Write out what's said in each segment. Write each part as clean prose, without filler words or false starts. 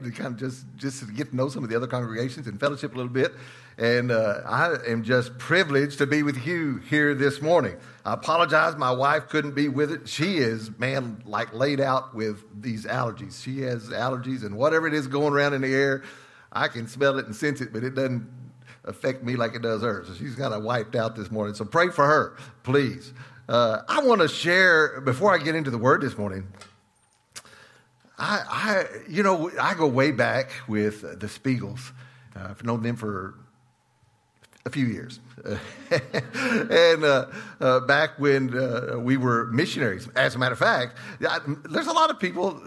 to kind of just to get to know some of the other congregations and fellowship a little bit. And I am just privileged to be with you here this morning. I apologize. My wife couldn't be with it. She is, man, like laid out with these allergies. She has allergies and whatever it is going around in the air, I can smell it and sense it, but it doesn't affect me like it does her. So she's kind of wiped out this morning. So pray for her, please. I want to share, before I get into the word this morning, I go way back with the Spiegels. I've known them for a few years. And back when we were missionaries. As a matter of fact, there's a lot of people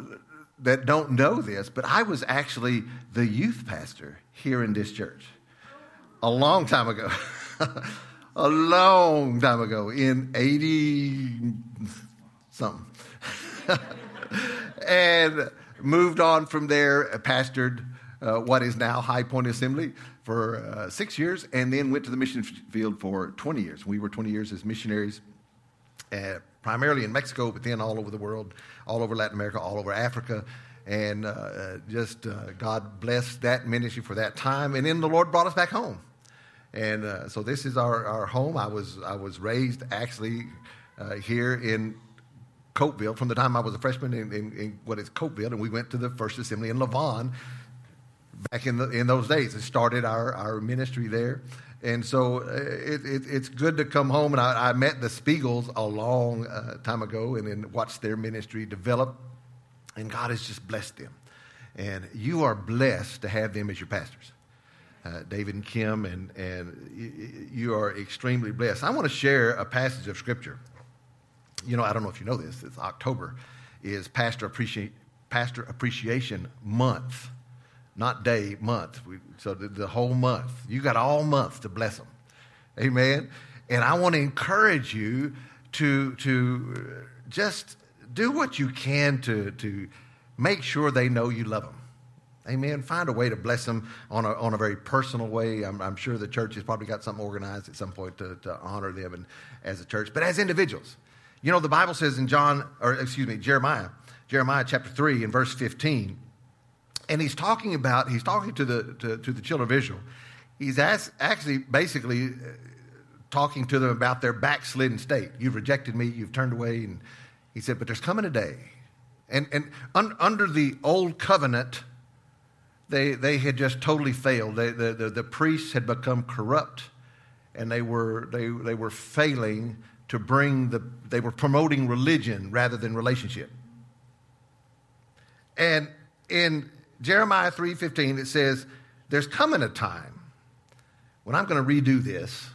that don't know this, but I was actually the youth pastor here in this church a long time ago. A long time ago, in 80-something. And moved on from there, pastored what is now High Point Assembly for 6 years, and then went to the mission field for 20 years. We were 20 years as missionaries, primarily in Mexico, but then all over the world, all over Latin America, all over Africa. And God blessed that ministry for that time. And then the Lord brought us back home. And so this is our home. I was raised actually here in Coateville from the time I was a freshman in what is Coateville, and we went to the First Assembly in Levon back in those days. It started our ministry there, and so it's good to come home. And I met the Spiegels a long time ago, and then watched their ministry develop, and God has just blessed them. And you are blessed to have them as your pastors. David and Kim, and you are extremely blessed. I want to share a passage of Scripture. You know, I don't know if you know this, it's October is Pastor Appreciation Month. Not day, month. So the whole month. You got all month to bless them. Amen? And I want to encourage you to just do what you can to make sure they know you love them. Amen. Find a way to bless them on a very personal way. I'm sure the church has probably got something organized at some point to honor them and as a church, but as individuals. You know, the Bible says in Jeremiah chapter 3 and verse 15, and he's talking to the children of Israel. He's actually basically talking to them about their backslidden state. You've rejected me, you've turned away, and he said, but there's coming a day. And under the old covenant, They had just totally failed. The priests had become corrupt, and they were failing to bring they were promoting religion rather than relationship. And in Jeremiah 3:15 it says, "There's coming a time when I'm going to redo this.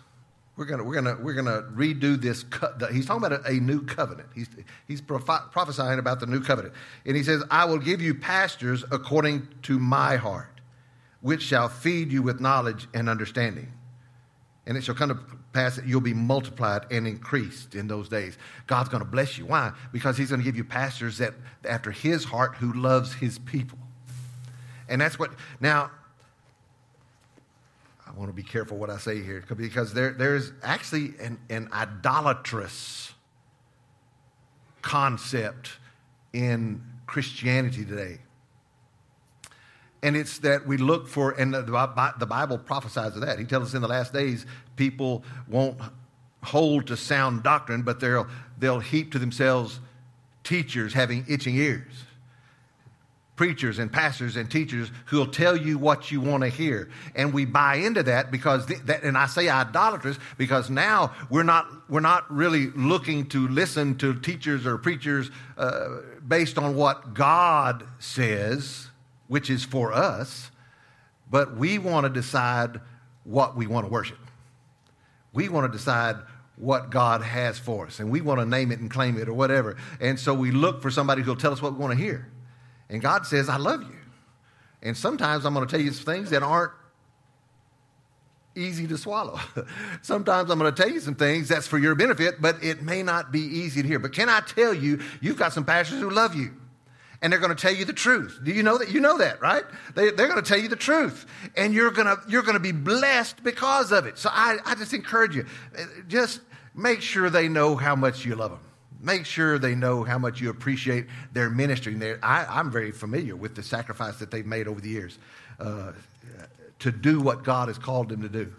We're gonna redo this." He's talking about a new covenant. He's prophesying about the new covenant, and he says, "I will give you pastors according to my heart, which shall feed you with knowledge and understanding. And it shall come to pass that you'll be multiplied and increased in those days." God's going to bless you. Why? Because He's going to give you pastors that after His heart, who loves His people, and that's what now. I want to be careful what I say here, because there's actually an idolatrous concept in Christianity today. And it's that we look for, and the Bible prophesies of that. He tells us in the last days, people won't hold to sound doctrine, but they'll heap to themselves teachers having itching ears. Preachers and pastors and teachers who'll tell you what you want to hear. And we buy into that because and I say idolatrous because now we're not really looking to listen to teachers or preachers based on what God says, which is for us, but we want to decide what we want to worship. We want to decide what God has for us, and we want to name it and claim it or whatever. And so we look for somebody who'll tell us what we want to hear. And God says, I love you. And sometimes I'm going to tell you some things that aren't easy to swallow. Sometimes I'm going to tell you some things that's for your benefit, but it may not be easy to hear. But can I tell you, you've got some pastors who love you. And they're going to tell you the truth. Do you know that? You know that, right? They're going to tell you the truth. And you're going to be blessed because of it. So I just encourage you, just make sure they know how much you love them. Make sure they know how much you appreciate their ministry. I'm very familiar with the sacrifice that they've made over the years to do what God has called them to do.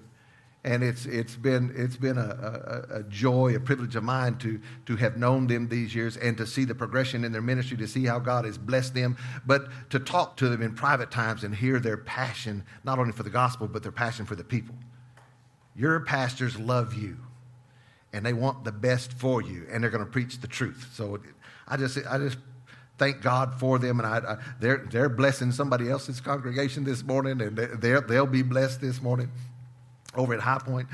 And it's been a joy, a privilege of mine to have known them these years and to see the progression in their ministry, to see how God has blessed them, but to talk to them in private times and hear their passion, not only for the gospel, but their passion for the people. Your pastors love you, and they want the best for you, and they're going to preach the truth. So I just thank God for them, and they're blessing somebody else's congregation this morning, and they'll be blessed this morning. Over at High Point,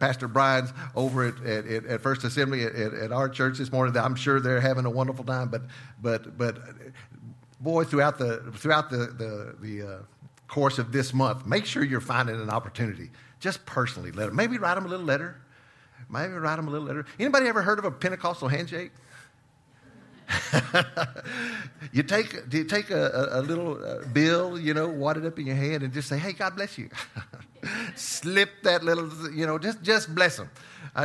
Pastor Brian's over at First Assembly at our church this morning. I'm sure they're having a wonderful time. But boy, throughout the course of this month, make sure you're finding an opportunity. Just personally, maybe write them a little letter. Anybody ever heard of a Pentecostal handshake? You take a little bill, wad it up in your hand, and just say, "Hey, God bless you." Slip that little, just bless them. I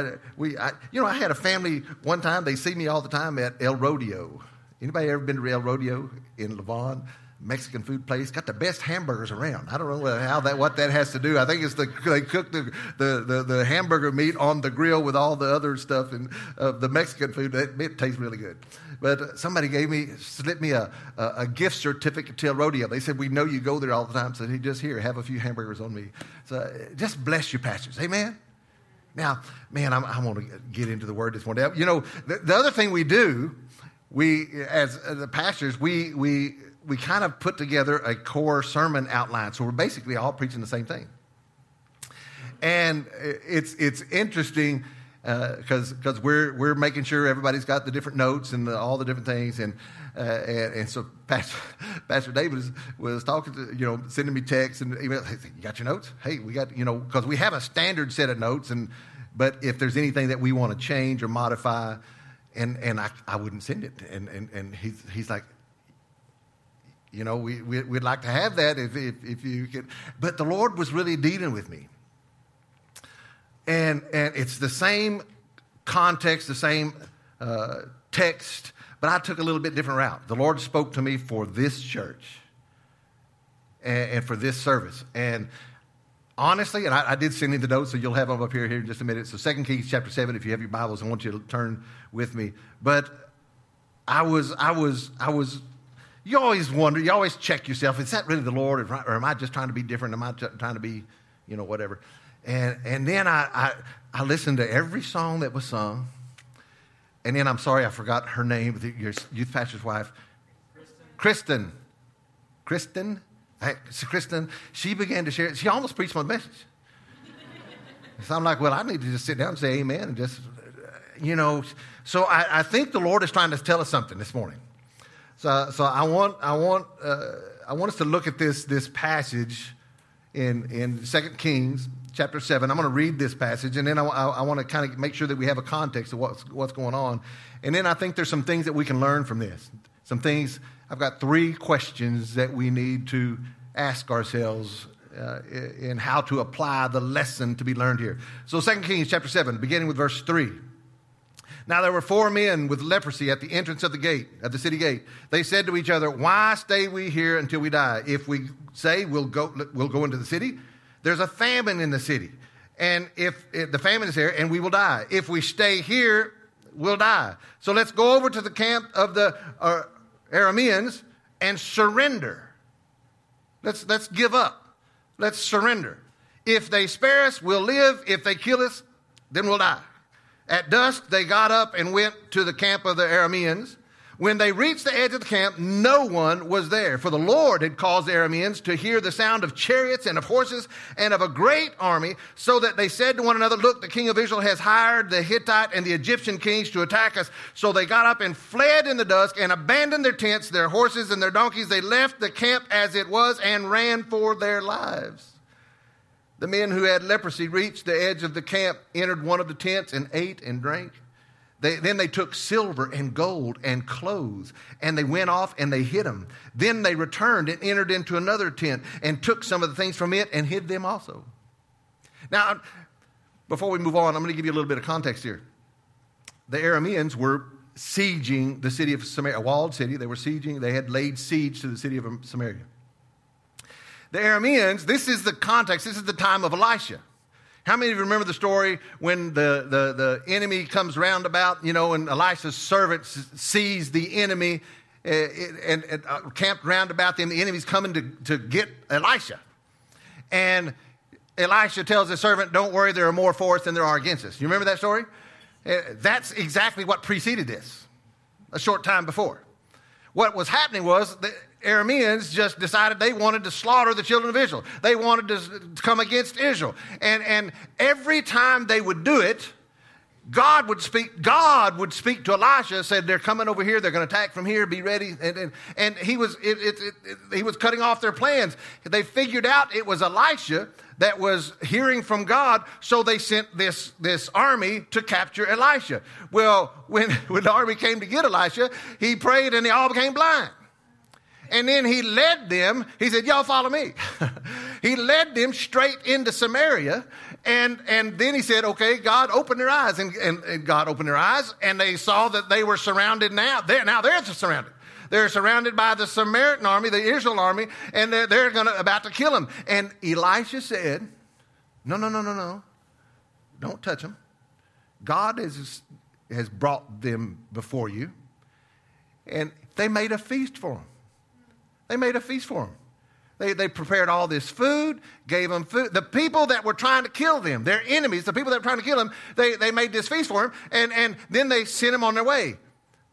had a family one time. They see me all the time at El Rodeo. Anybody ever been to El Rodeo in Levon? Mexican food place, got the best hamburgers around. I don't know what that has to do. I think it's they cook the hamburger meat on the grill with all the other stuff and the Mexican food. It tastes really good. But somebody slipped me a gift certificate to El Rodeo. They said, "We know you go there all the time, so just here, have a few hamburgers on me." So just bless your pastors, amen. Now, man, I want to get into the word this morning. The other thing we do, we as the pastors, we kind of put together a core sermon outline. So we're basically all preaching the same thing. And it's interesting because we're making sure everybody's got the different notes and all the different things. And so Pastor David was talking to, sending me texts and email. Hey, you got your notes? Hey, we got, because we have a standard set of notes. But if there's anything that we want to change or modify, and I wouldn't send it. And he's like, we'd like to have that if you could. But the Lord was really dealing with me. And it's the same context, the same text, but I took a little bit different route. The Lord spoke to me for this church and for this service. And honestly, and I did send you the notes, so you'll have them up here in just a minute. So 2 Kings chapter 7, if you have your Bibles, I want you to turn with me. But I was you always wonder, you always check yourself. Is that really the Lord, or am I just trying to be different? Am I trying to be, whatever? And then I listened to every song that was sung. And then I'm sorry, I forgot her name, your youth pastor's wife. Kristen. She began to share. She almost preached my message. So I'm like, well, I need to just sit down and say amen and just, So I think the Lord is trying to tell us something this morning. So I want us to look at this passage in 2 Kings chapter 7. I'm going to read this passage, and then I want to kind of make sure that we have a context of what's going on. And then I think there's some things that we can learn from this. Some things. I've got 3 questions that we need to ask ourselves in how to apply the lesson to be learned here. So 2 Kings chapter 7, beginning with verse 3. Now there were 4 men with leprosy at the entrance of the gate, of the city gate. They said to each other, "Why stay we here until we die? If we say we'll go into the city, there's a famine in the city. And if the famine is here, and we will die. If we stay here, we'll die. So let's go over to the camp of the Arameans and surrender. Let's give up. Let's surrender. If they spare us, we'll live. If they kill us, then we'll die." At dusk, they got up and went to the camp of the Arameans. When they reached the edge of the camp, no one was there, for the Lord had caused the Arameans to hear the sound of chariots and of horses and of a great army, so that they said to one another, "Look, the king of Israel has hired the Hittite and the Egyptian kings to attack us." So they got up and fled in the dusk and abandoned their tents, their horses, and their donkeys. They left the camp as it was and ran for their lives. The men who had leprosy reached the edge of the camp, entered one of the tents, and ate and drank. Then they took silver and gold and clothes, and they went off and they hid them. Then they returned and entered into another tent and took some of the things from it and hid them also. Now, before we move on, I'm going to give you a little bit of context here. The Arameans were sieging the city of Samaria, a walled city. They were sieging, they had laid siege to the city of Samaria. The Arameans, this is the context, this is the time of Elisha. How many of you remember the story when the enemy comes roundabout, you know, and Elisha's servants sees the enemy and camped roundabout them. The enemy's coming to get Elisha. And Elisha tells his servant, don't worry, there are more for us than there are against us. You remember that story? That's exactly what preceded this, a short time before. What was happening was the Arameans just decided they wanted to slaughter the children of Israel. They wanted to come against Israel. And every time they would do it, God would speak to Elisha, said, they're coming over here, they're going to attack from here, be ready. And he was cutting off their plans. They figured out it was Elisha that was hearing from God, so they sent this army to capture Elisha. Well, when the army came to get Elisha, he prayed and they all became blind. And then he led them, he said, y'all follow me. He led them straight into Samaria. And then he said, okay, God, open their eyes. And God opened their eyes, and they saw that they were surrounded now. They're surrounded. They're surrounded by the Samaritan army, the Israel army, and they're about to kill him. And Elisha said, no. Don't touch them. God has brought them before you. And they made a feast for them. They prepared all this food, gave them food. The people that were trying to kill them, their enemies, the people that were trying to kill them, they made this feast for him, and then they sent him on their way.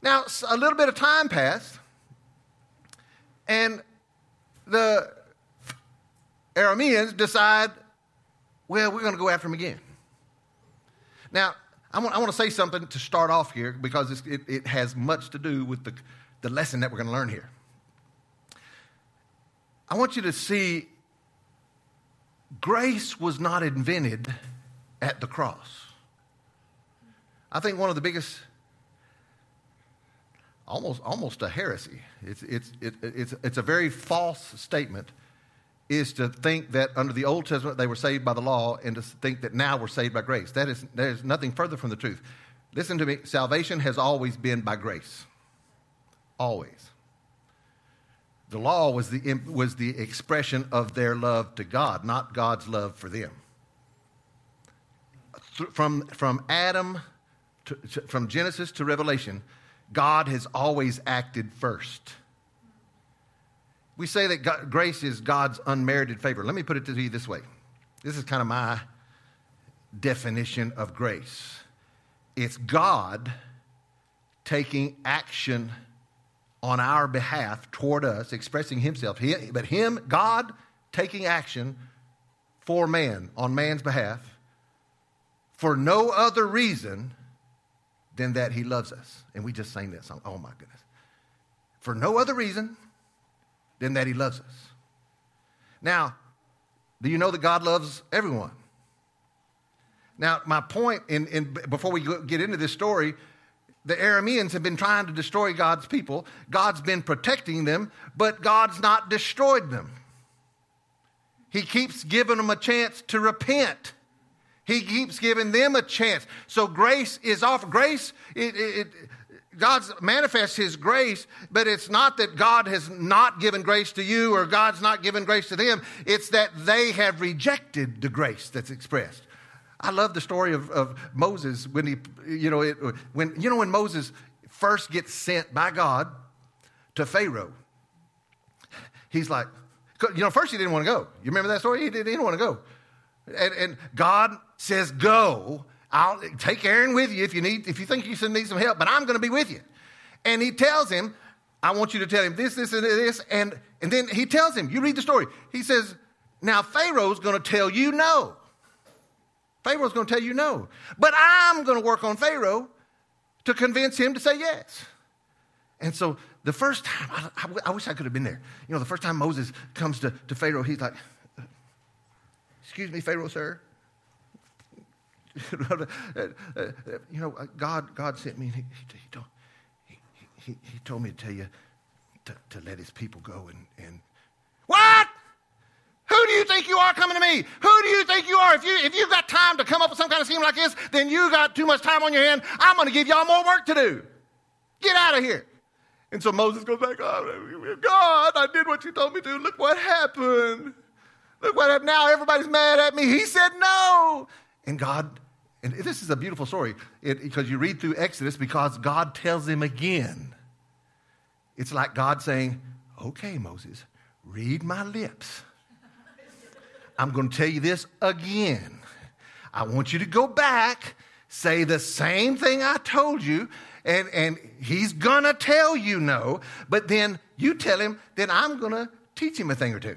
Now, a little bit of time passed, and the Arameans decide, well, we're going to go after him again. Now, I want to say something to start off here, because it has much to do with the lesson that we're going to learn here. I want you to see, grace was not invented at the cross. I think one of the biggest, almost a heresy, it's a very false statement, is to think that under the Old Testament they were saved by the law, and to think that now we're saved by grace. There's nothing further from the truth. Listen to me, salvation has always been by grace. Always. The law was the expression of their love to God, not God's love for them. From Adam, from Genesis to Revelation, God has always acted first. We say that grace is God's unmerited favor. Let me put it to you this way. This is kind of my definition of grace. It's God taking action on our behalf toward us, expressing himself. God taking action for man, on man's behalf, for no other reason than that he loves us. And we just sang that song. Oh my goodness. For no other reason than that he loves us. Now, do you know that God loves everyone? Now, my point, before we get into this story, the Arameans have been trying to destroy God's people. God's been protecting them, but God's not destroyed them. He keeps giving them a chance to repent. He keeps giving them a chance. So grace is offered. Grace, God manifests his grace, but it's not that God has not given grace to you or God's not given grace to them. It's that they have rejected the grace that's expressed. I love the story of Moses when when Moses first gets sent by God to Pharaoh. He's like, first he didn't want to go. You remember that story? He didn't want to go. And God says, go, I'll take Aaron with you if you think you need some help, but I'm going to be with you. And he tells him, I want you to tell him this and this. And then he tells him, you read the story. He says, now Pharaoh's going to tell you no. Pharaoh's going to tell you no. But I'm going to work on Pharaoh to convince him to say yes. And so the first time, I wish I could have been there. You know, the first time Moses comes to Pharaoh, he's like, excuse me, Pharaoh, sir. God sent me and he told me to tell you to let his people go and what? Who do you think you are coming to me? Who do you think you are? If you've got time to come up with some kind of scheme like this, then you got too much time on your hand. I'm going to give y'all more work to do. Get out of here. And so Moses goes back, oh, God, I did what you told me to. Look what happened. Look what happened. Now everybody's mad at me. He said no. And God, and this is a beautiful story because you read through Exodus because God tells him again. It's like God saying, okay, Moses, read my lips. I'm going to tell you this again. I want you to go back, say the same thing I told you, and he's going to tell you no, but then you tell him, then I'm going to teach him a thing or two.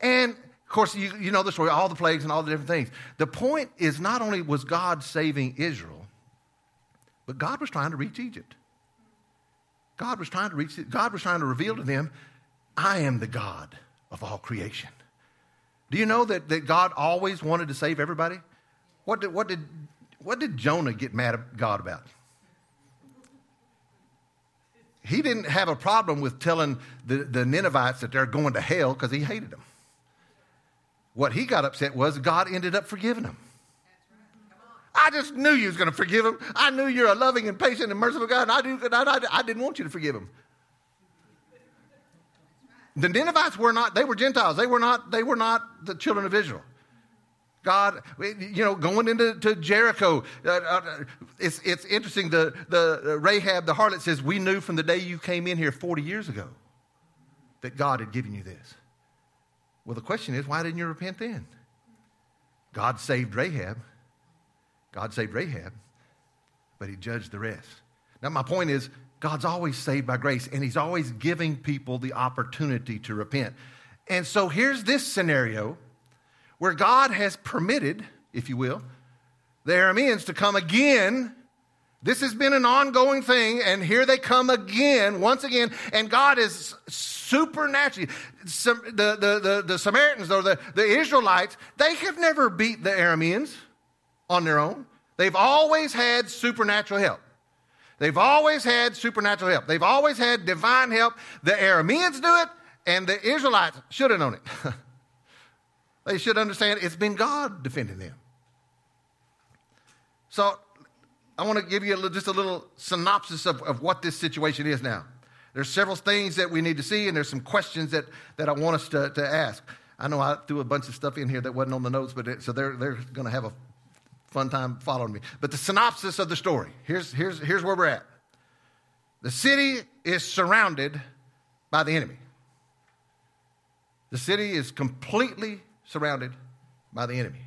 And, of course, you know the story, all the plagues and all the different things. The point is not only was God saving Israel, but God was trying to reach Egypt. God was trying to reveal to them, I am the God of all creation. Do you know that God always wanted to save everybody? What did Jonah get mad at God about? He didn't have a problem with telling the Ninevites that they're going to hell because he hated them. What he got upset was God ended up forgiving them. I just knew you was going to forgive him. I knew you're a loving and patient and merciful God, and I didn't want you to forgive him. The Ninevites were not; they were Gentiles. They were not the children of Israel. God, you know, going into Jericho, it's interesting. The Rahab, the harlot, says, "We knew from the day you came in here 40 years ago that God had given you this." Well, the question is, why didn't you repent then? God saved Rahab. God saved Rahab, but he judged the rest. Now, my point is, God's always saved by grace, and he's always giving people the opportunity to repent. And so here's this scenario where God has permitted, if you will, the Arameans to come again. This has been an ongoing thing, and here they come again, once again, and God is supernaturally. The Samaritans, or the Israelites, they have never beat the Arameans on their own. They've always had supernatural help. They've always had supernatural help. They've always had divine help. The Arameans do it, and the Israelites should have known it. They should understand it's been God defending them. So I want to give you just a little synopsis of what this situation is now. There's several things that we need to see, and there's some questions that I want us to ask. I know I threw a bunch of stuff in here that wasn't on the notes, but so they're going to have a fun time following me. But the synopsis of the story, here's where we're at. The city is surrounded by the enemy. The city is completely surrounded by the enemy.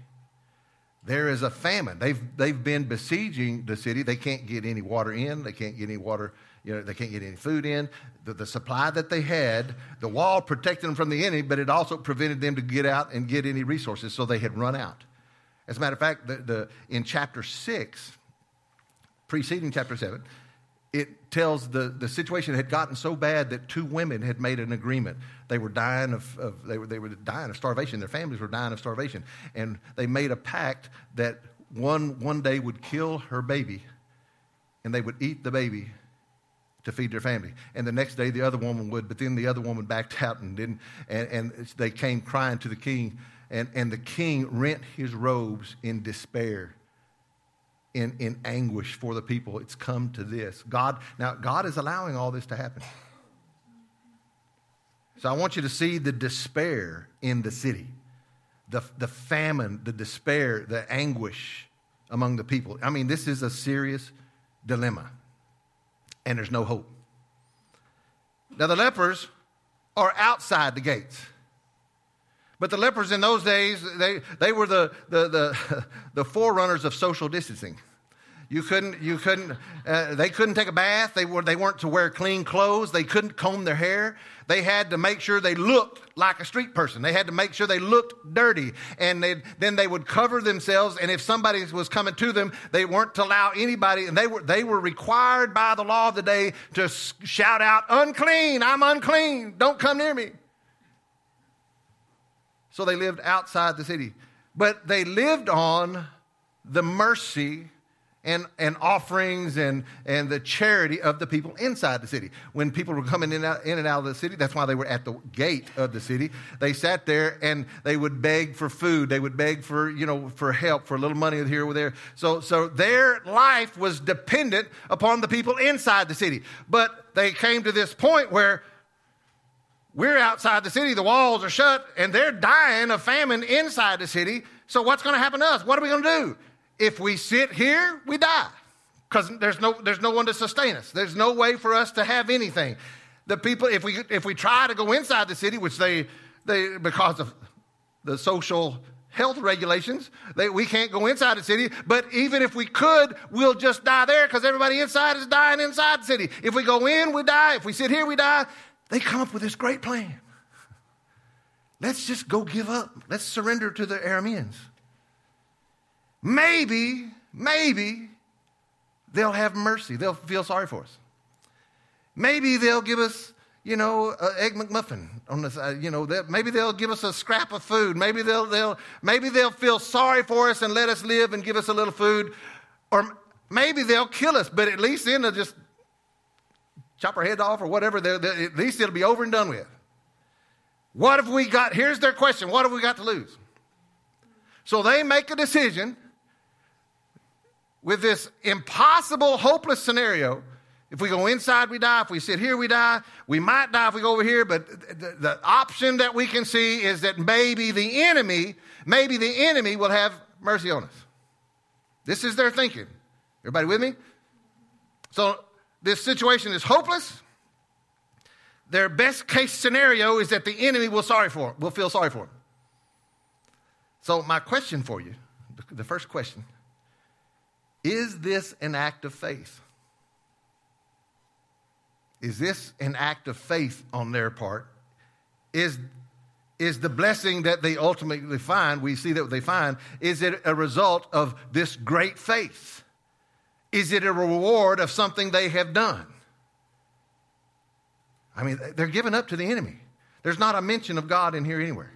There is a famine. They've been besieging the city. They can't get any water in. They can't get any water. You know, they can't get any food in. The supply that they had, the wall protected them from the enemy, but it also prevented them to get out and get any resources. So they had run out. As a matter of fact, in chapter 6, preceding chapter 7, it tells the situation had gotten so bad that two women had made an agreement. They were dying of dying of starvation. Their families were dying of starvation, and they made a pact that one day would kill her baby, and they would eat the baby to feed their family. And the next day, the other woman would. But then the other woman backed out and didn't. And they came crying to the king. And the king rent his robes in despair, in anguish for the people. It's come to this. God is allowing all this to happen. So I want you to see the despair in the city, the famine, the despair, the anguish among the people. I mean, this is a serious dilemma, and there's no hope. Now, the lepers are outside the gates. But the lepers in those days, they were the forerunners of social distancing. They couldn't take a bath. They weren't to wear clean clothes. They couldn't comb their hair. They had to make sure they looked like a street person. They had to make sure they looked dirty. And then they would cover themselves. And if somebody was coming to them, they weren't to allow anybody. And they were required by the law of the day to shout out, "Unclean! I'm unclean! Don't come near me!" So they lived outside the city. But they lived on the mercy and offerings and the charity of the people inside the city. When people were coming in and out of the city, that's why they were at the gate of the city. They sat there and they would beg for food. They would beg for, for help, for a little money here or there. So their life was dependent upon the people inside the city. But they came to this point where we're outside the city, the walls are shut, and they're dying of famine inside the city. So what's going to happen to us? What are we going to do? If we sit here, we die, because there's no one to sustain us. There's no way for us to have anything. The people, if we try to go inside the city, which they because of the social health regulations, we can't go inside the city. But even if we could, we'll just die there, because everybody inside is dying inside the city. If we go in, we die. If we sit here, we die. They come up with this great plan. Let's just go give up. Let's surrender to the Arameans. Maybe they'll have mercy. They'll feel sorry for us. Maybe they'll give us, an egg McMuffin on the side. Maybe they'll give us a scrap of food. Maybe they'll feel sorry for us and let us live and give us a little food. Or maybe they'll kill us, but at least then they'll just chop our head off or whatever. At least it'll be over and done with. What have we got? Here's their question. What have we got to lose? So they make a decision with this impossible, hopeless scenario. If we go inside, we die. If we sit here, we die. We might die if we go over here. But the option that we can see is that maybe the enemy will have mercy on us. This is their thinking. Everybody with me? So this situation is hopeless. Their best case scenario is that the enemy will feel sorry for them. So my question for you, the first question, is this an act of faith? Is this an act of faith on their part? Is the blessing that they ultimately find, we see that they find, is it a result of this great faith? Is it a reward of something they have done? I mean, they're giving up to the enemy. There's not a mention of God in here anywhere.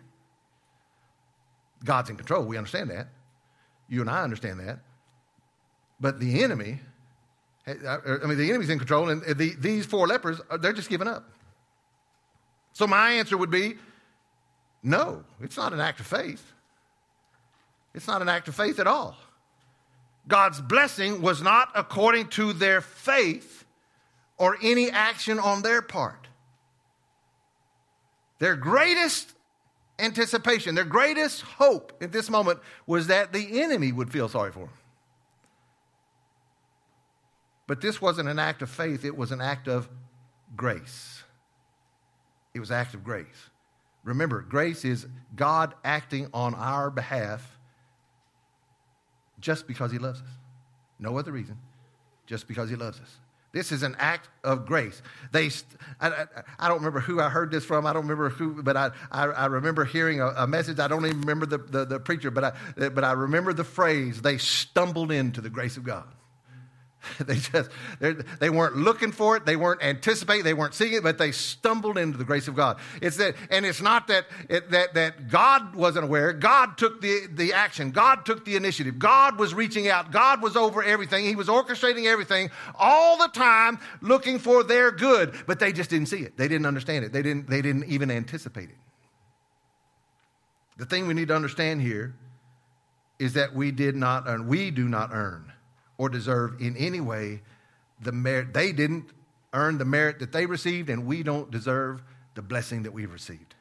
God's in control. We understand that. You and I understand that. But the enemy, the enemy's in control, and these four lepers, they're just giving up. So my answer would be, no, it's not an act of faith. It's not an act of faith at all. God's blessing was not according to their faith or any action on their part. Their greatest anticipation, their greatest hope at this moment was that the enemy would feel sorry for them. But this wasn't an act of faith. It was an act of grace. It was an act of grace. Remember, grace is God acting on our behalf just because he loves us. No other reason. Just because he loves us. This is an act of grace. I don't remember who I heard this from. I don't remember who, but I remember hearing a message. I don't even remember the preacher, but I remember the phrase, they stumbled into the grace of God. They weren't looking for it. They weren't anticipating. They weren't seeing it, but they stumbled into the grace of God. It's that, and it's not that God wasn't aware. God took the action. God took the initiative. God was reaching out. God was over everything. He was orchestrating everything all the time, looking for their good, but they just didn't see it. They didn't understand it. They didn't even anticipate it. The thing we need to understand here is that we do not earn or deserve in any way the merit. They didn't earn the merit that they received, and we don't deserve the blessing that we've received.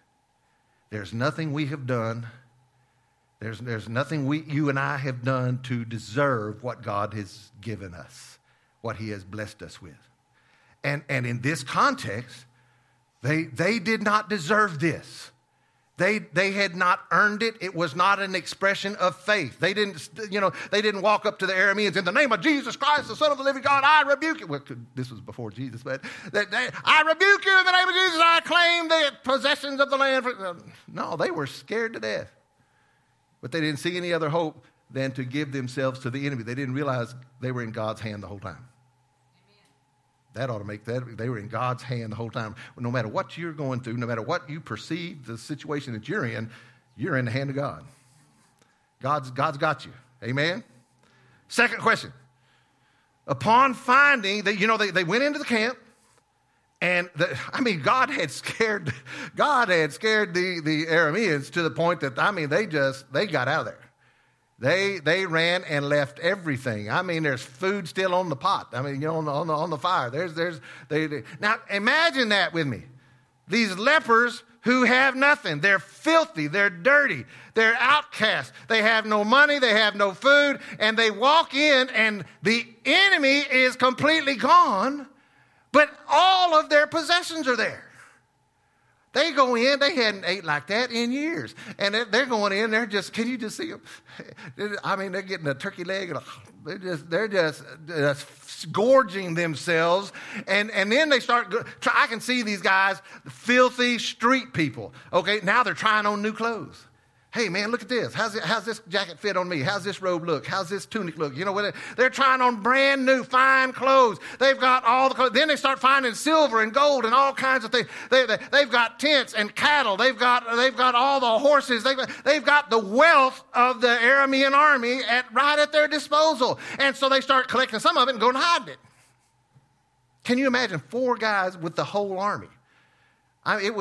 There's nothing we have done. There's nothing you and I have done to deserve what God has given us, what he has blessed us with. And in this context, they did not deserve this. They had not earned it. It was not an expression of faith. They didn't walk up to the Arameans in the name of Jesus Christ, the Son of the living God, I rebuke you. Well, this was before Jesus, but I rebuke you in the name of Jesus. I claim the possessions of the land. No, they were scared to death. But they didn't see any other hope than to give themselves to the enemy. They didn't realize they were in God's hand the whole time. Amen. That ought to make that. They were in God's hand the whole time. No matter what you're going through, no matter what you perceive the situation that you're in the hand of God. God's got you. Amen? Second question. Upon finding that, they went into the camp, and God had scared the Arameans to the point that, they got out of there. They ran and left everything. There's food still on the pot. On the fire. There's now imagine that with me. These lepers who have nothing. They're filthy. They're dirty. They're outcasts. They have no money. They have no food. And they walk in and the enemy is completely gone, but all of their possessions are there. They go in, they hadn't ate like that in years. And they're going in, can you just see them? They're getting a turkey leg. And they're just gorging themselves. And then they start, I can see these guys, filthy street people. Okay, now they're trying on new clothes. Hey, man, look at this. How's this jacket fit on me? How's this robe look? How's this tunic look? They're trying on brand new, fine clothes. They've got all the clothes. Then they start finding silver and gold and all kinds of things. They've got tents and cattle. They've got all the horses. They've got the wealth of the Aramean army right at their disposal. And so they start collecting some of it and going and hiding it. Can you imagine 4 guys with the whole army? It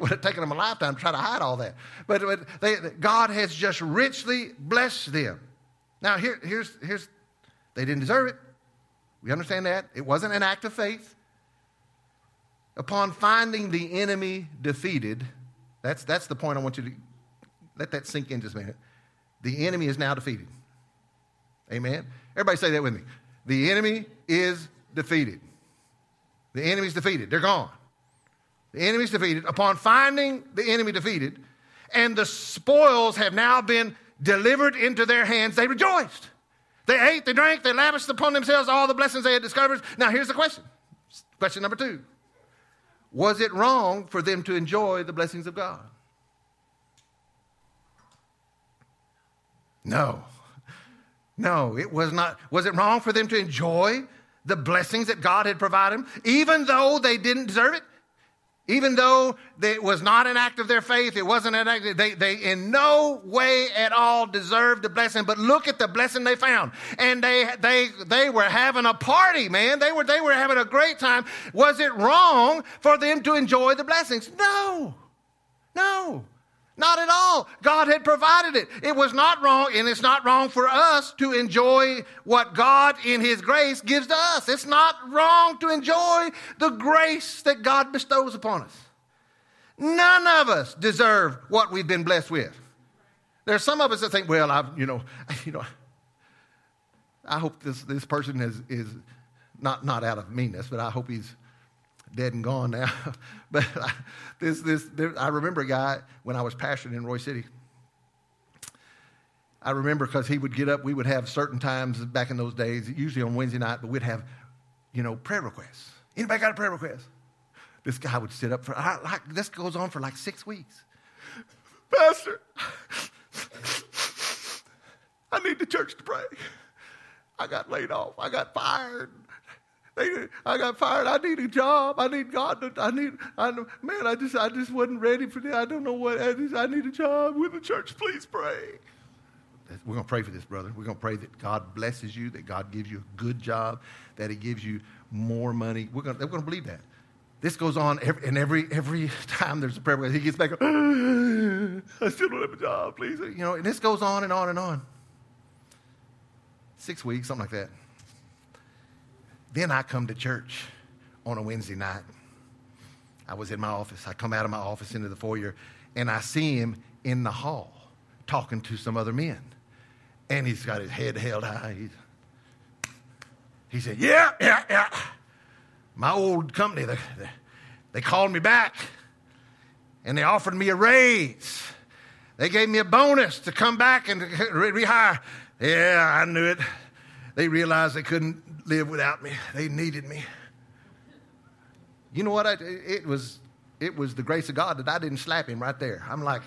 would have taken them a lifetime to try to hide all that. But God has just richly blessed them. Now, here's they didn't deserve it. We understand that. It wasn't an act of faith. Upon finding the enemy defeated, that's the point I want you to let that sink in just a minute. The enemy is now defeated. Amen? Everybody say that with me. The enemy is defeated. The enemy's defeated. They're gone. The enemy's defeated. Upon finding the enemy defeated, and the spoils have now been delivered into their hands, they rejoiced. They ate, they drank, they lavished upon themselves all the blessings they had discovered. Now here's the question. Question number 2. Was it wrong for them to enjoy the blessings of God? No. No, it was not. Was it wrong for them to enjoy the blessings that God had provided them, even though they didn't deserve it? Even though it was not an act of their faith, it wasn't an act, they in no way at all deserved the blessing. But look at the blessing they found. And they were having a party, man. They were having a great time. Was it wrong for them to enjoy the blessings? No. Not at all. God had provided it. It was not wrong, and it's not wrong for us to enjoy what God in his grace gives to us. It's not wrong to enjoy the grace that God bestows upon us. None of us deserve what we've been blessed with. There's some of us that think, well, I hope this person is not out of meanness, but I hope he's dead and gone now. But I remember a guy when I was pastoring in Roy City. I remember because he would get up, we would have certain times back in those days, usually on Wednesday night, but we'd have, prayer requests. Anybody got a prayer request? This guy would sit up this goes on for 6 weeks. Pastor, I need the church to pray. I got laid off. I got fired. I got fired. I need a job. I need God. I just wasn't ready for this. I don't know what. I need a job. Will the church please pray? We're going to pray for this, brother. We're going to pray that God blesses you, that God gives you a good job, that he gives you more money. We're going to believe that. This goes on every time there's a prayer request, he gets back up, I still don't have a job, please. And this goes on and on and on. 6 weeks, something like that. Then I come to church on a Wednesday night. I was in my office. I come out of my office into the foyer, and I see him in the hall talking to some other men. And he's got his head held high. He said, yeah. My old company, they called me back, and they offered me a raise. They gave me a bonus to come back and rehire. Yeah, I knew it. They realized they couldn't live without me. They needed me. You know what? It was the grace of God that I didn't slap him right there. I'm like,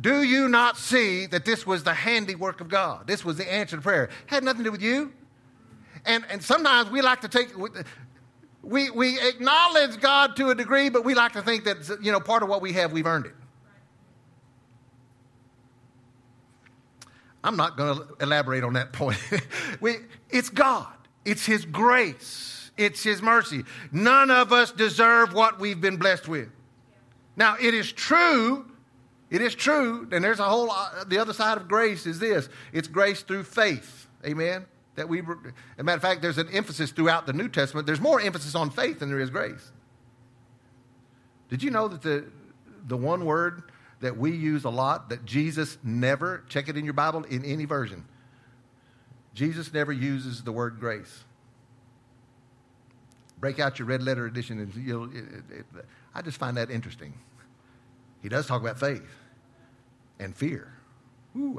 do you not see that this was the handiwork of God? This was the answer to prayer. It had nothing to do with you. And sometimes we like to take... We acknowledge God to a degree, but we like to think that, part of what we have, we've earned it. I'm not going to elaborate on that point. It's God. It's His grace. It's His mercy. None of us deserve what we've been blessed with. Now, it is true, and there's the other side of grace is this. It's grace through faith, amen? As a matter of fact, there's an emphasis throughout the New Testament. There's more emphasis on faith than there is grace. Did you know that the one word that we use a lot, that Jesus never, check it in your Bible, in any version, Jesus never uses the word grace. Break out your red letter edition. And I just find that interesting. He does talk about faith and fear. Ooh,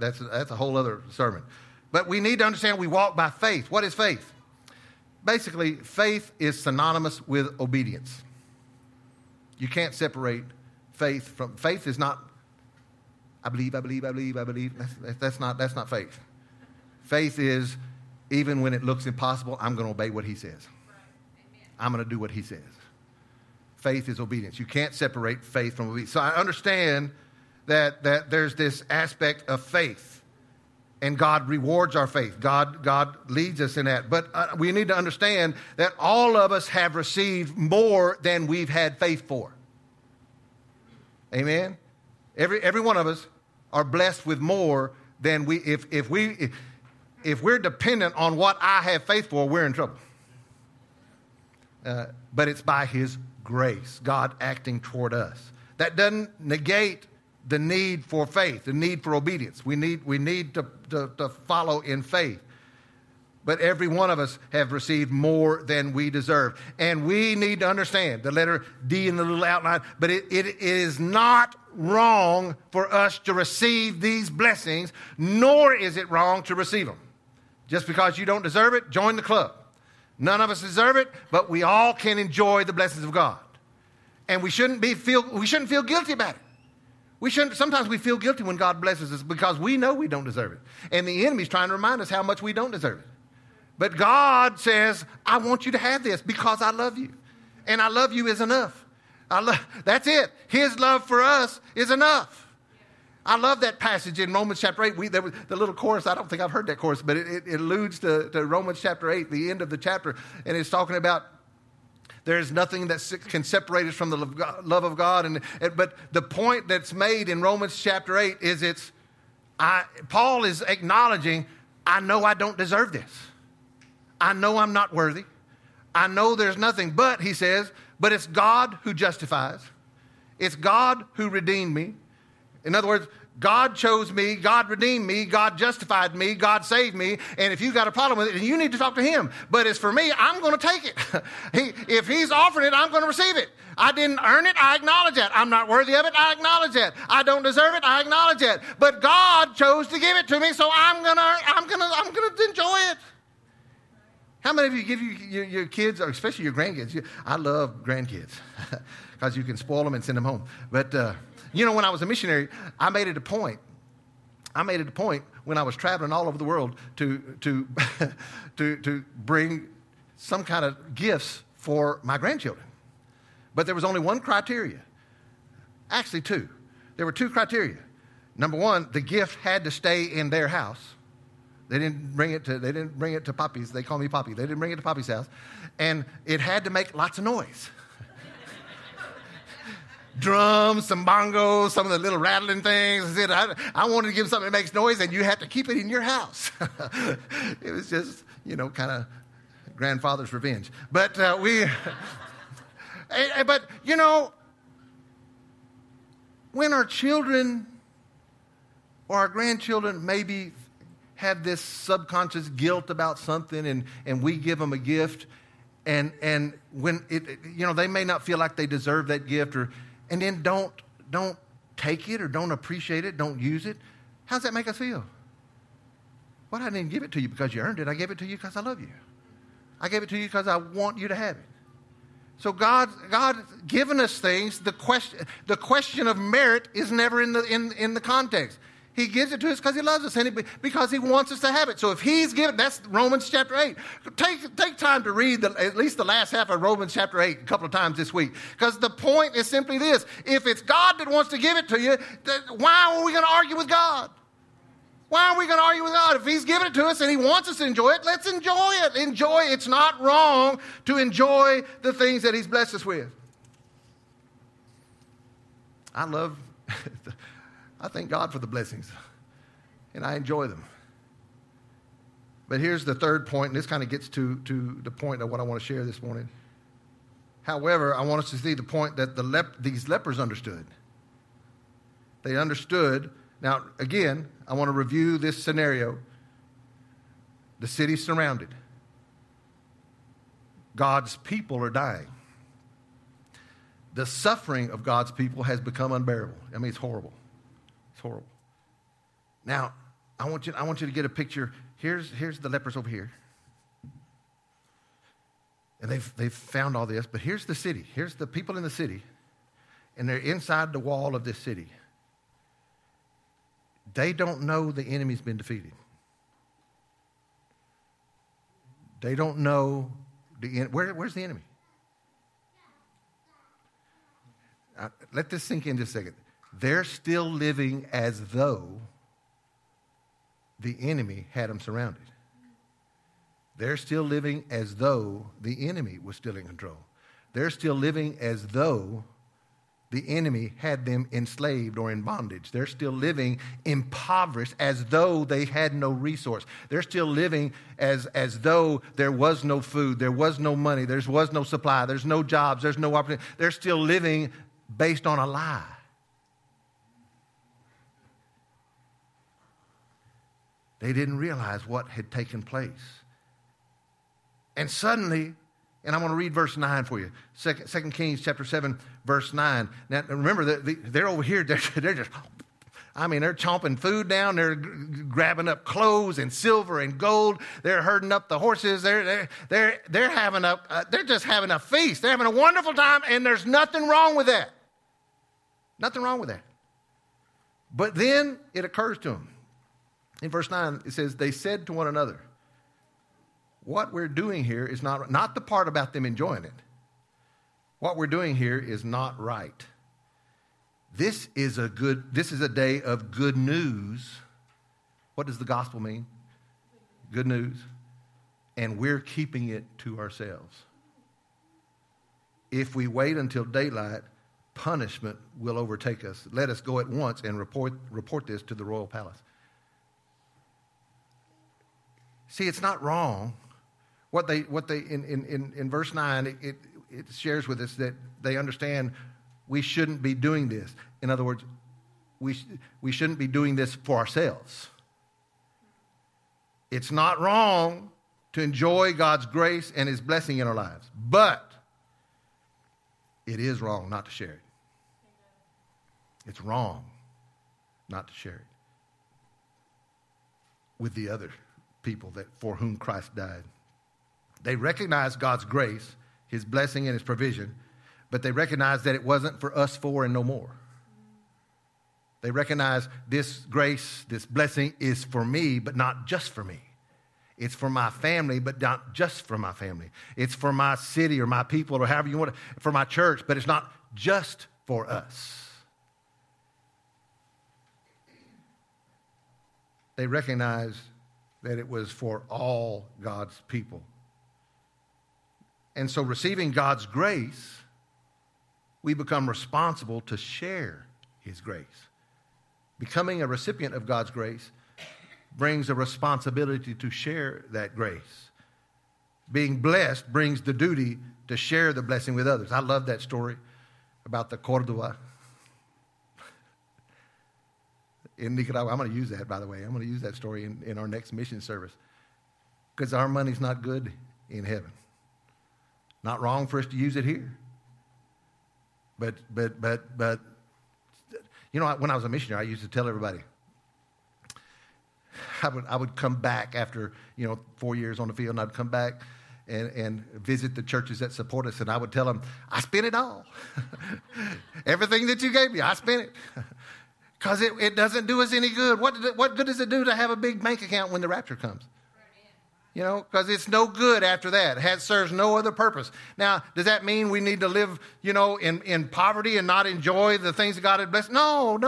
that's a whole other sermon. But we need to understand we walk by faith. What is faith? Basically, faith is synonymous with obedience. You can't separate faith from... Faith is not, I believe. That's not faith. Faith is, even when it looks impossible, I'm going to obey what He says. I'm going to do what He says. Faith is obedience. You can't separate faith from obedience. So I understand that there's this aspect of faith, and God rewards our faith. God leads us in that. But we need to understand that all of us have received more than we've had faith for. Amen? Every one of us are blessed with more than we... If we're dependent on what I have faith for, we're in trouble. But it's by His grace, God acting toward us. That doesn't negate the need for faith, the need for obedience. We need to follow in faith. But every one of us have received more than we deserve. And we need to understand the letter D in the little outline, but it is not wrong for us to receive these blessings, nor is it wrong to receive them. Just because you don't deserve it, join the club. None of us deserve it, but we all can enjoy the blessings of God. And we shouldn't feel guilty about it. Sometimes we feel guilty when God blesses us because we know we don't deserve it. And the enemy's trying to remind us how much we don't deserve it. But God says, I want you to have this because I love you. And I love you is enough. That's it. His love for us is enough. I love that passage in Romans chapter 8. There was the little chorus. I don't think I've heard that chorus, but it alludes to Romans chapter 8, the end of the chapter. And it's talking about there is nothing that can separate us from the love of God. But the point that's made in Romans chapter 8 is Paul is acknowledging, I know I don't deserve this. I know I'm not worthy. I know there's nothing. But, he says, but it's God who justifies. It's God who redeemed me. In other words, God chose me, God redeemed me, God justified me, God saved me, and if you got a problem with it, you need to talk to Him. But as for me, I'm going to take it. If He's offering it, I'm going to receive it. I didn't earn it, I acknowledge that. I'm not worthy of it, I acknowledge that. I don't deserve it, I acknowledge that. But God chose to give it to me, so I'm going to enjoy it. How many of you give your kids, or especially your grandkids? I love grandkids because you can spoil them and send them home. But when I was a missionary, I made it a point when I was traveling all over the world to bring some kind of gifts for my grandchildren. But there was only one criteria. Actually, two. There were two criteria. Number one, the gift had to stay in their house. They didn't bring it to Poppy's. They call me Poppy. They didn't bring it to Poppy's house. And it had to make lots of noise. Drums, some bongos, some of the little rattling things. I wanted to give something that makes noise, and you had to keep it in your house. It was just, kind of grandfather's revenge. But when our children or our grandchildren maybe have this subconscious guilt about something, and we give them a gift, and when they may not feel like they deserve that gift, and then don't take it or don't appreciate it, don't use it. How does that make us feel? Well, I didn't give it to you because you earned it. I gave it to you because I love you. I gave it to you because I want you to have it. So God given us things. The question of merit is never in the context. He gives it to us because He loves us and because He wants us to have it. So if He's given, that's Romans chapter 8. Take time to read at least the last half of Romans chapter 8 a couple of times this week. Because the point is simply this. If it's God that wants to give it to you, why are we going to argue with God? Why are we going to argue with God? If he's given it to us and he wants us to enjoy it, let's enjoy it. Enjoy. It's not wrong to enjoy the things that he's blessed us with. I thank God for the blessings, and I enjoy them. But here's the third point, and this kind of gets to the point of what I want to share this morning. However, I want us to see the point that these lepers understood. They understood. Now, again, I want to review this scenario. The city's surrounded. God's people are dying. The suffering of God's people has become unbearable. I mean, it's horrible. It's horrible. Now, I want you to get a picture. Here's the lepers over here. And they've found all this, but here's the city. Here's the people in the city, and they're inside the wall of this city. They don't know the enemy's been defeated. They don't know where's the enemy? Let this sink in just a second. They're still living as though the enemy had them surrounded. They're still living as though the enemy was still in control. They're still living as though the enemy had them enslaved or in bondage. They're still living impoverished as though they had no resource. They're still living as though there was no food, there was no money, there was no supply, there's no jobs, there's no opportunity. They're still living based on a lie. They didn't realize what had taken place. And suddenly, and I'm going to read verse 9 for you. 2 Kings chapter 7, verse 9. Now, remember, they're over here. They're just, I mean, they're chomping food down. They're grabbing up clothes and silver and gold. They're herding up the horses. They're just having a feast. They're having a wonderful time, and there's nothing wrong with that. Nothing wrong with that. But then it occurs to them. In verse 9, it says, they said to one another, what we're doing here is not the part about them enjoying it. What we're doing here is not right. This is a day of good news. What does the gospel mean? Good news. And we're keeping it to ourselves. If we wait until daylight, punishment will overtake us. Let us go at once and report this to the royal palace. See, it's not wrong. What they in verse 9, it shares with us that they understand we shouldn't be doing this. In other words, we shouldn't be doing this for ourselves. It's not wrong to enjoy God's grace and his blessing in our lives, but it is wrong not to share it. It's wrong not to share it with the other people that for whom Christ died. They recognized God's grace, his blessing and his provision, but they recognized that it wasn't for us for and no more. They recognized this grace, this blessing is for me, but not just for me. It's for my family, but not just for my family. It's for my city or my people or however you want to, for my church, but it's not just for us. They recognized that it was for all God's people. And so receiving God's grace, we become responsible to share his grace. Becoming a recipient of God's grace brings a responsibility to share that grace. Being blessed brings the duty to share the blessing with others. I love that story about the Cordoba in Nicaragua. I'm going to use that, by the way. I'm going to use that story in our next mission service, because our money's not good in heaven. Not wrong for us to use it here. But, you know, when I was a missionary, I used to tell everybody, I would come back after, 4 years on the field, and I'd come back and visit the churches that support us, and I would tell them, I spent it all. Everything that you gave me, I spent it. Because it doesn't do us any good. What good does it do to have a big bank account when the rapture comes? You know, because it's no good after that. It serves no other purpose. Now, does that mean we need to live, you know, in poverty and not enjoy the things that God has blessed? No.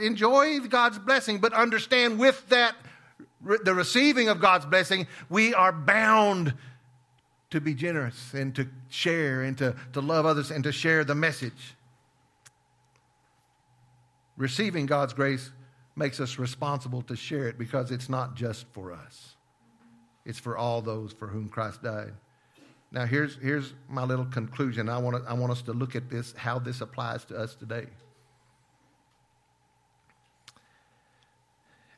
Enjoy God's blessing, but understand with that, the receiving of God's blessing, we are bound to be generous and to share and to love others and to share the message. Receiving God's grace makes us responsible to share it because it's not just for us. It's for all those for whom Christ died. Now, here's my little conclusion. I want us to look at this, how this applies to us today.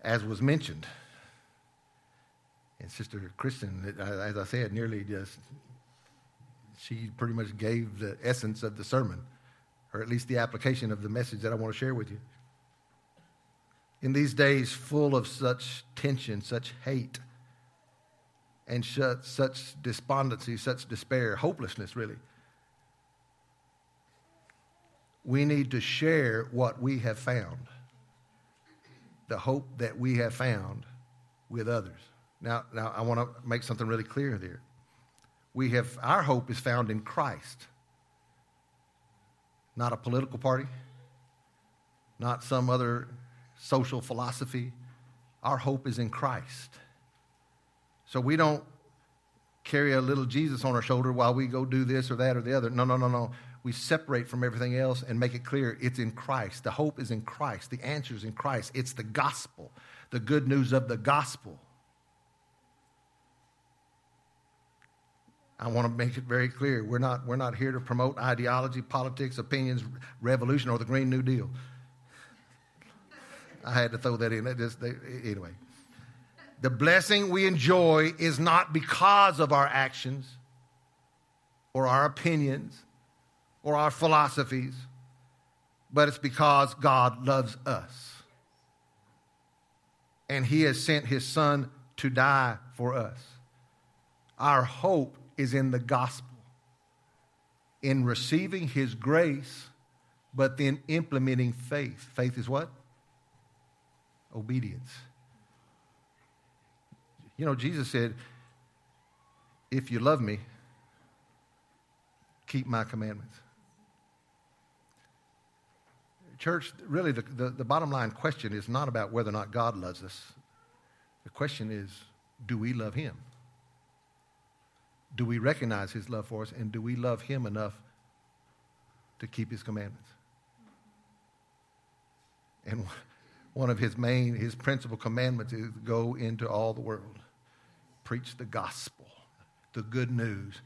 As was mentioned, and Sister Kristen, as I said, nearly just, she pretty much gave the essence of the sermon, or at least the application of the message that I want to share with you. In these days full of such tension, such hate, and such despondency, such despair, hopelessness, really. We need to share what we have found, the hope that we have found, with others. Now I want to make something really clear there. Our hope is found in Christ, not a political party, not some other social philosophy. Our hope is in Christ. So we don't carry a little Jesus on our shoulder while we go do this or that or the other. No. We separate from everything else and make it clear it's in Christ. The hope is in Christ. The answer is in Christ. It's the gospel, the good news of the gospel. I want to make it very clear. We're not here to promote ideology, politics, opinions, revolution, or the Green New Deal. I had to throw that in. Anyway. The blessing we enjoy is not because of our actions or our opinions or our philosophies, but it's because God loves us. And he has sent his son to die for us. Our hope is in the gospel, in receiving his grace, but then implementing faith. Faith is what? Obedience. You know, Jesus said, if you love me, keep my commandments. Church, really, the bottom line question is not about whether or not God loves us. The question is, do we love him? Do we recognize his love for us, and do we love him enough to keep his commandments? And one of his principal commandments is go into all the world. Preach the gospel, the good news.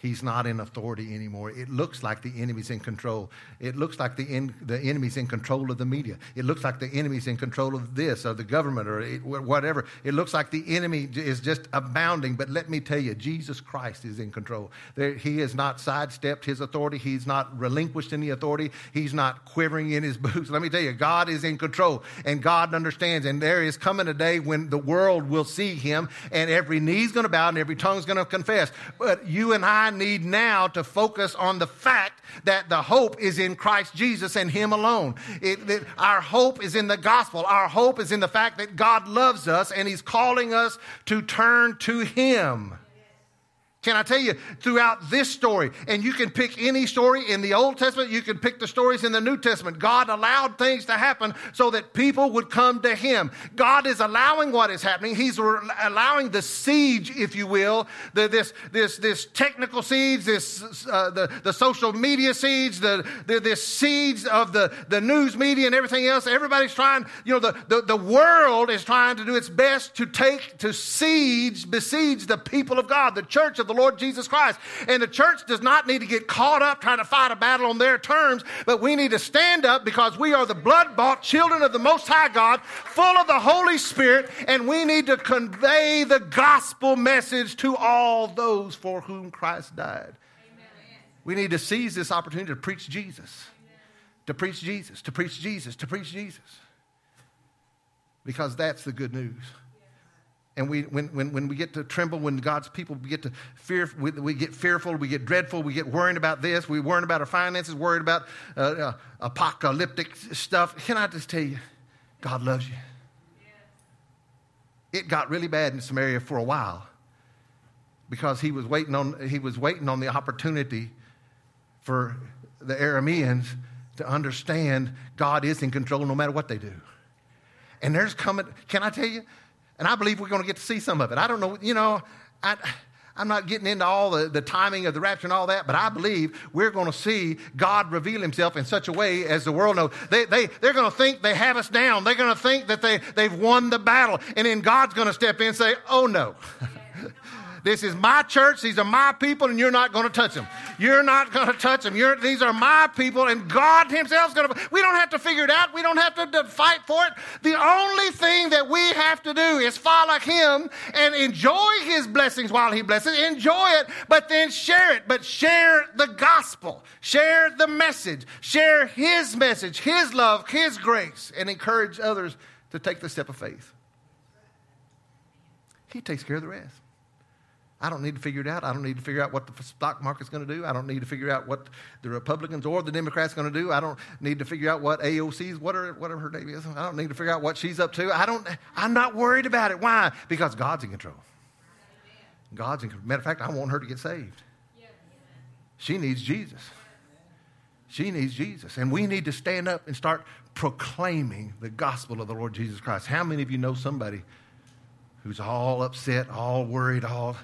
He's not in authority anymore. It looks like the enemy's in control. It looks like the enemy's in control of the media. It looks like the enemy's in control of this or the government or whatever. It looks like the enemy is just abounding. But let me tell you, Jesus Christ is in control. He has not sidestepped his authority. He's not relinquished any authority. He's not quivering in his boots. Let me tell you, God is in control, and God understands. And there is coming a day when the world will see him, and every knee's going to bow and every tongue's going to confess. But you and I need now to focus on the fact that the hope is in Christ Jesus and him alone. Our hope is in the gospel. Our hope is in the fact that God loves us and he's calling us to turn to him. Can I tell you, throughout this story, and you can pick any story in the Old Testament, you can pick the stories in the New Testament, God allowed things to happen so that people would come to him. God is allowing what is happening. He's allowing the siege, if you will, this technical siege, the social media siege, this siege of the news media and everything else. Everybody's trying, you know, the world is trying to do its best to besiege the people of God, the church of the Lord Jesus Christ. And the church does not need to get caught up trying to fight a battle on their terms, but we need to stand up because we are the blood-bought children of the Most High God, full of the Holy Spirit, and we need to convey the gospel message to all those for whom Christ died. Amen. We need to seize this opportunity to preach Jesus, to preach Jesus, to preach Jesus, to preach Jesus, because that's the good news. And when we get to tremble, when God's people get to fear, we get fearful, we get dreadful, we get worried about this, we worried about our finances, worried about apocalyptic stuff. Can I just tell you, God loves you. It got really bad in Samaria for a while because he was waiting on the opportunity for the Arameans to understand God is in control no matter what they do. And there's coming, can I tell you? And I believe we're going to get to see some of it. I don't know, I'm not getting into all the timing of the rapture and all that, but I believe we're going to see God reveal himself in such a way as the world knows. They're going to think they have us down. They're going to think that they've won the battle. And then God's going to step in and say, oh, no. This is my church. These are my people, and you're not going to touch them. You're not going to touch them. These are my people, and God himself is going to. We don't have to figure it out. We don't have to fight for it. The only thing that we have to do is follow him and enjoy his blessings while he blesses. Enjoy it, but then share it. But share the gospel. Share the message. Share his message, his love, his grace, and encourage others to take the step of faith. He takes care of the rest. I don't need to figure it out. I don't need to figure out what the stock market's going to do. I don't need to figure out what the Republicans or the Democrats are going to do. I don't need to figure out what AOC's, whatever her name is. I don't need to figure out what she's up to. I'm not worried about it. Why? Because God's in control. God's in control. Matter of fact, I want her to get saved. She needs Jesus. She needs Jesus. And we need to stand up and start proclaiming the gospel of the Lord Jesus Christ. How many of you know somebody who's all upset, all worried, all...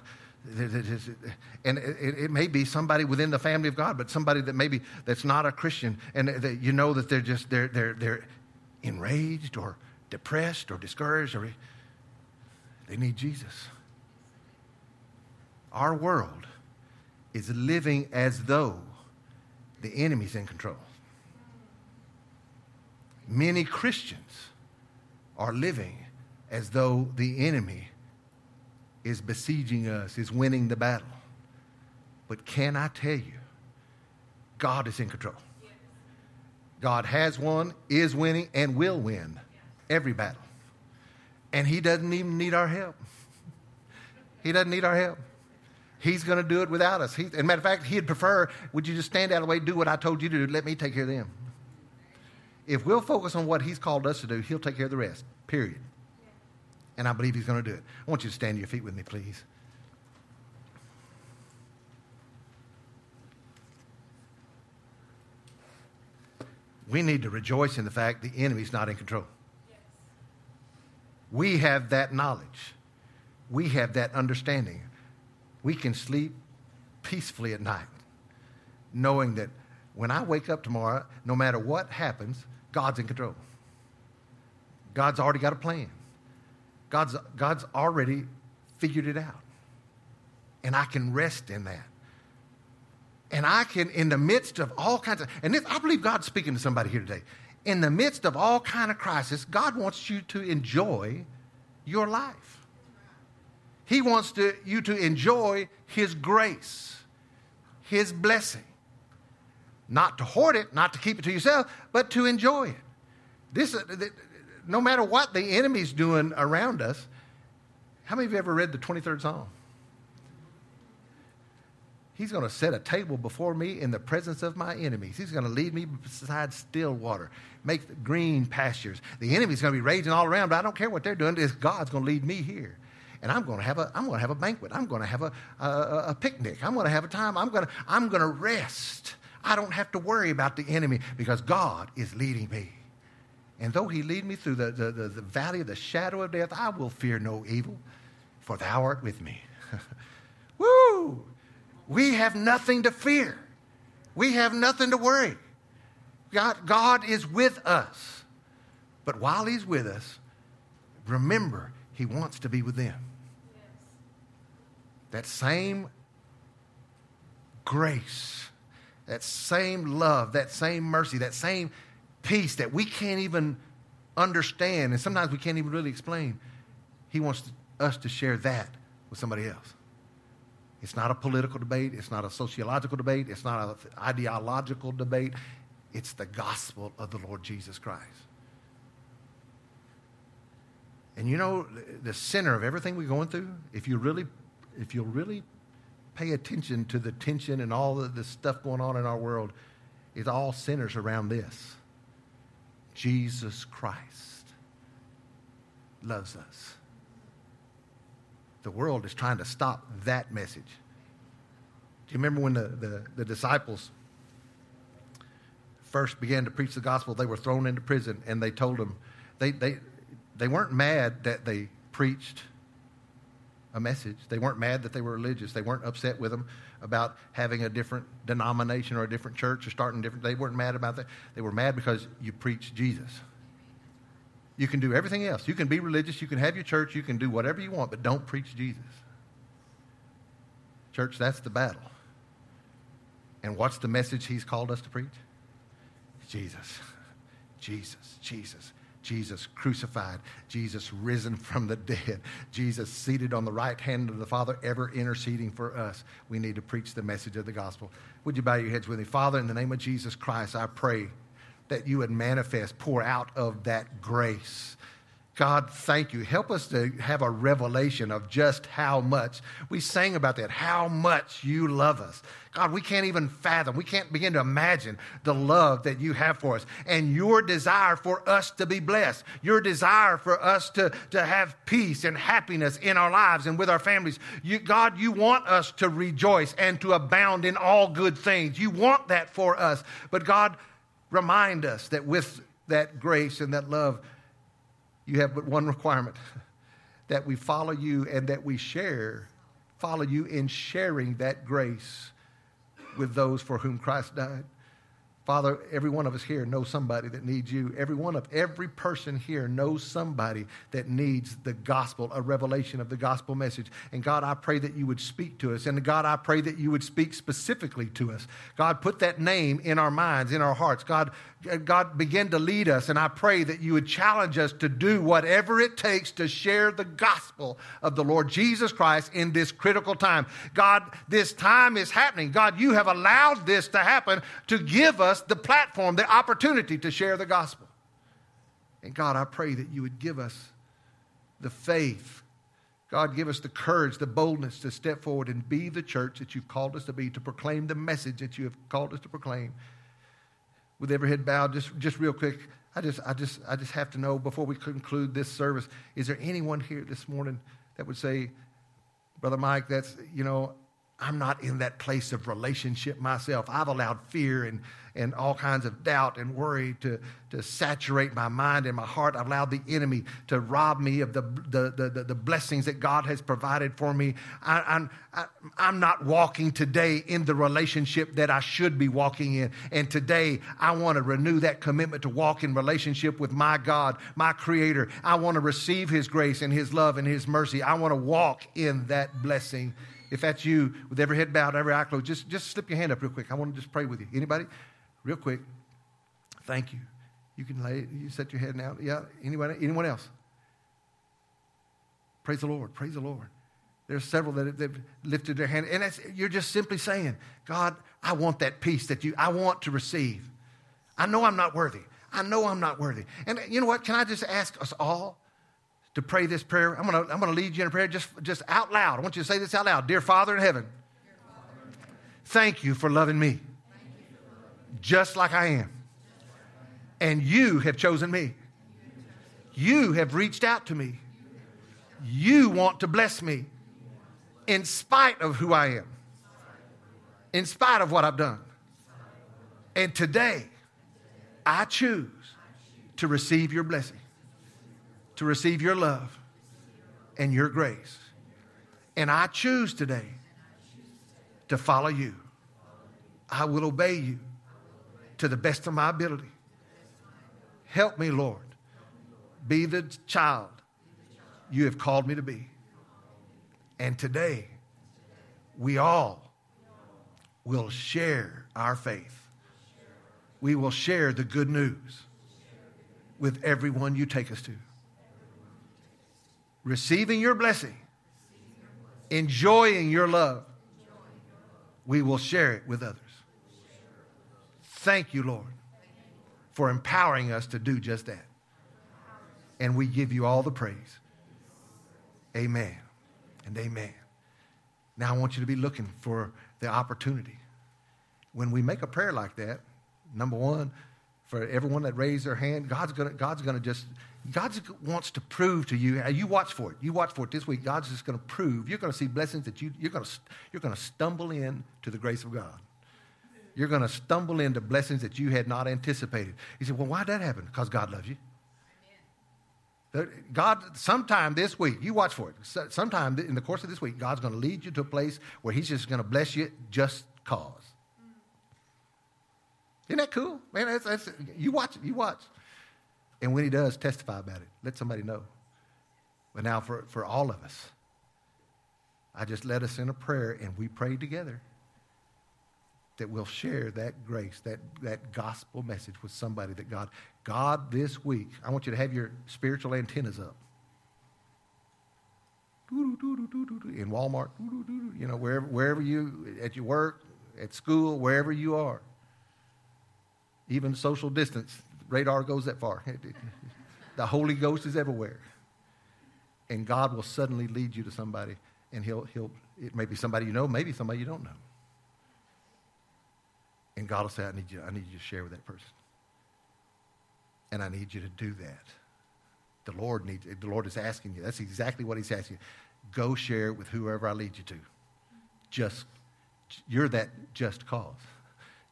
And it may be somebody within the family of God, but somebody that maybe that's not a Christian, and that you know that they're enraged or depressed or discouraged, or they need Jesus. Our world is living as though the enemy's in control. Many Christians are living as though the enemy is besieging us, is winning the battle. But can I tell you, God is in control. God has won, is winning, and will win every battle. And he doesn't even need our help. He doesn't need our help. He's going to do it without us. As a matter of fact, he'd prefer, would you just stand out of the way, do what I told you to do, let me take care of them. If we'll focus on what he's called us to do, he'll take care of the rest, period. And I believe he's going to do it. I want you to stand to your feet with me, please. We need to rejoice in the fact the enemy's not in control. Yes. We have that knowledge. We have that understanding. We can sleep peacefully at night, knowing that when I wake up tomorrow, no matter what happens, God's in control. God's already got a plan. God's already figured it out. And I can rest in that. And I can, in the midst of all kinds of, and this, I believe God's speaking to somebody here today. In the midst of all kind of crisis, God wants you to enjoy your life. He wants you to enjoy his grace, his blessing. Not to hoard it, not to keep it to yourself, but to enjoy it. No matter what the enemy's doing around us, how many of you ever read the 23rd Psalm? He's going to set a table before me in the presence of my enemies. He's going to lead me beside still water, make green pastures. The enemy's going to be raging all around, but I don't care what they're doing. It's God's going to lead me here. And I'm going to have a banquet. I'm going to have a picnic. I'm going to have a time. I'm going to rest. I don't have to worry about the enemy because God is leading me. And though he lead me through the valley of the shadow of death, I will fear no evil, for thou art with me. Woo! We have nothing to fear. We have nothing to worry. God is with us. But while he's with us, remember, he wants to be with them. Yes. That same grace, that same love, that same mercy, that same peace that we can't even understand, and sometimes we can't even really explain. He wants us to share that with somebody else. It's not a political debate. It's not a sociological debate. It's not an ideological debate. It's the gospel of the Lord Jesus Christ. And you know, the center of everything we're going through, if you'll really pay attention to the tension and all of the stuff going on in our world, it all centers around this. Jesus Christ loves us. The world is trying to stop that message. Do you remember when the disciples first began to preach the gospel? They were thrown into prison, and they told them, they weren't mad that they preached a message. They weren't mad that they were religious. They weren't upset with them about having a different denomination or a different church or starting different. They weren't mad about that. They were mad because you preached Jesus. You can do everything else. You can be religious. You can have your church. You can do whatever you want, but don't preach Jesus. Church, that's the battle. And what's the message he's called us to preach? Jesus. Jesus. Jesus. Jesus crucified, Jesus risen from the dead, Jesus seated on the right hand of the Father, ever interceding for us. We need to preach the message of the gospel. Would you bow your heads with me? Father, in the name of Jesus Christ, I pray that you would manifest, pour out of that grace. God, thank you. Help us to have a revelation of just how much. We sang about that, how much you love us. God, we can't even fathom. We can't begin to imagine the love that you have for us and your desire for us to be blessed, your desire for us to have peace and happiness in our lives and with our families. God, you want us to rejoice and to abound in all good things. You want that for us. But God, remind us that with that grace and that love, you have but one requirement, that we follow you and that we follow you in sharing that grace with those for whom Christ died. Father, every one of us here knows somebody that needs you. Every person here knows somebody that needs the gospel, a revelation of the gospel message. And God, I pray that you would speak to us. And God, I pray that you would speak specifically to us. God, put that name in our minds, in our hearts. God, begin to lead us. And I pray that you would challenge us to do whatever it takes to share the gospel of the Lord Jesus Christ in this critical time. God, this time is happening. God, you have allowed this to happen to give us the platform, the opportunity to share the gospel. And God, I pray that you would give us the faith. God, give us the courage, the boldness to step forward and be the church that you've called us to be, to proclaim the message that you have called us to proclaim. With every head bowed, just real quick, I just have to know before we conclude this service, is there anyone here this morning that would say, Brother Mike, that's, I'm not in that place of relationship myself. I've allowed fear and all kinds of doubt and worry to saturate my mind and my heart. I've allowed the enemy to rob me of the blessings that God has provided for me. I'm not walking today in the relationship that I should be walking in. And today I want to renew that commitment to walk in relationship with my God, my Creator. I want to receive His grace and His love and His mercy. I want to walk in that blessing. If that's you, with every head bowed, every eye closed, just slip your hand up real quick. I want to just pray with you. Anybody? Real quick. Thank you. You can you set your head now. Yeah, anybody? Anyone else? Praise the Lord. Praise the Lord. There's several that have lifted their hand. And you're just simply saying, God, I want that peace that I want to receive. I know I'm not worthy. I know I'm not worthy. And you know what? Can I just ask us all to pray this prayer? I'm gonna lead you in a prayer just out loud. I want you to say this out loud. Dear Father in heaven, thank you for loving me just like I am. And you have chosen me. You have reached out to me. You want to bless me in spite of who I am, in spite of what I've done. And today, I choose to receive your blessing, to receive your love and your grace. And I choose today to follow you. I will obey you to the best of my ability. Help me, Lord, be the child you have called me to be. And today, we all will share our faith. We will share the good news with everyone you take us to. Receiving your blessing, enjoying your love, we will share it with others. Thank you, Lord, for empowering us to do just that. And we give you all the praise. Amen and amen. Now I want you to be looking for the opportunity. When we make a prayer like that, number one, for everyone that raised their hand. God wants to prove to you. You watch for it. You watch for it this week. God's just going to prove. You're going to see blessings that you're going to stumble into the grace of God. You're going to stumble into blessings that you had not anticipated. You say, well, why'd that happen? Because God loves you. God, sometime this week, you watch for it. Sometime in the course of this week, God's going to lead you to a place where he's just going to bless you just cause. Isn't that cool? Man, that's, you watch. And when he does, testify about it. Let somebody know. But now for all of us, I just led us in a prayer, and we prayed together that we'll share that grace, that gospel message with somebody that God this week, I want you to have your spiritual antennas up. In Walmart, you know, wherever you, at your work, at school, wherever you are. Even social distance, radar goes that far. The Holy Ghost is everywhere. And God will suddenly lead you to somebody, and it may be somebody you know, maybe somebody you don't know. And God will say, I need you to share with that person. And I need you to do that. The Lord is asking you. That's exactly what he's asking you. Go share with whoever I lead you to. You're that just cause.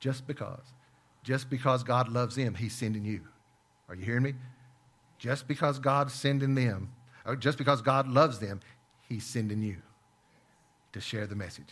Just because God loves them, he's sending you. Are you hearing me? Just because God's sending them, or just because God loves them, he's sending you to share the message.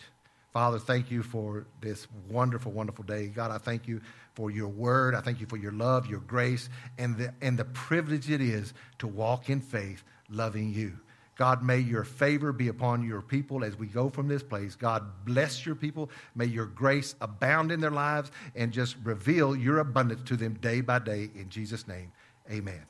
Father, thank you for this wonderful, wonderful day. God, I thank you for your word. I thank you for your love, your grace, and the privilege it is to walk in faith, loving you. God, may your favor be upon your people as we go from this place. God, bless your people. May your grace abound in their lives and just reveal your abundance to them day by day. In Jesus' name, amen.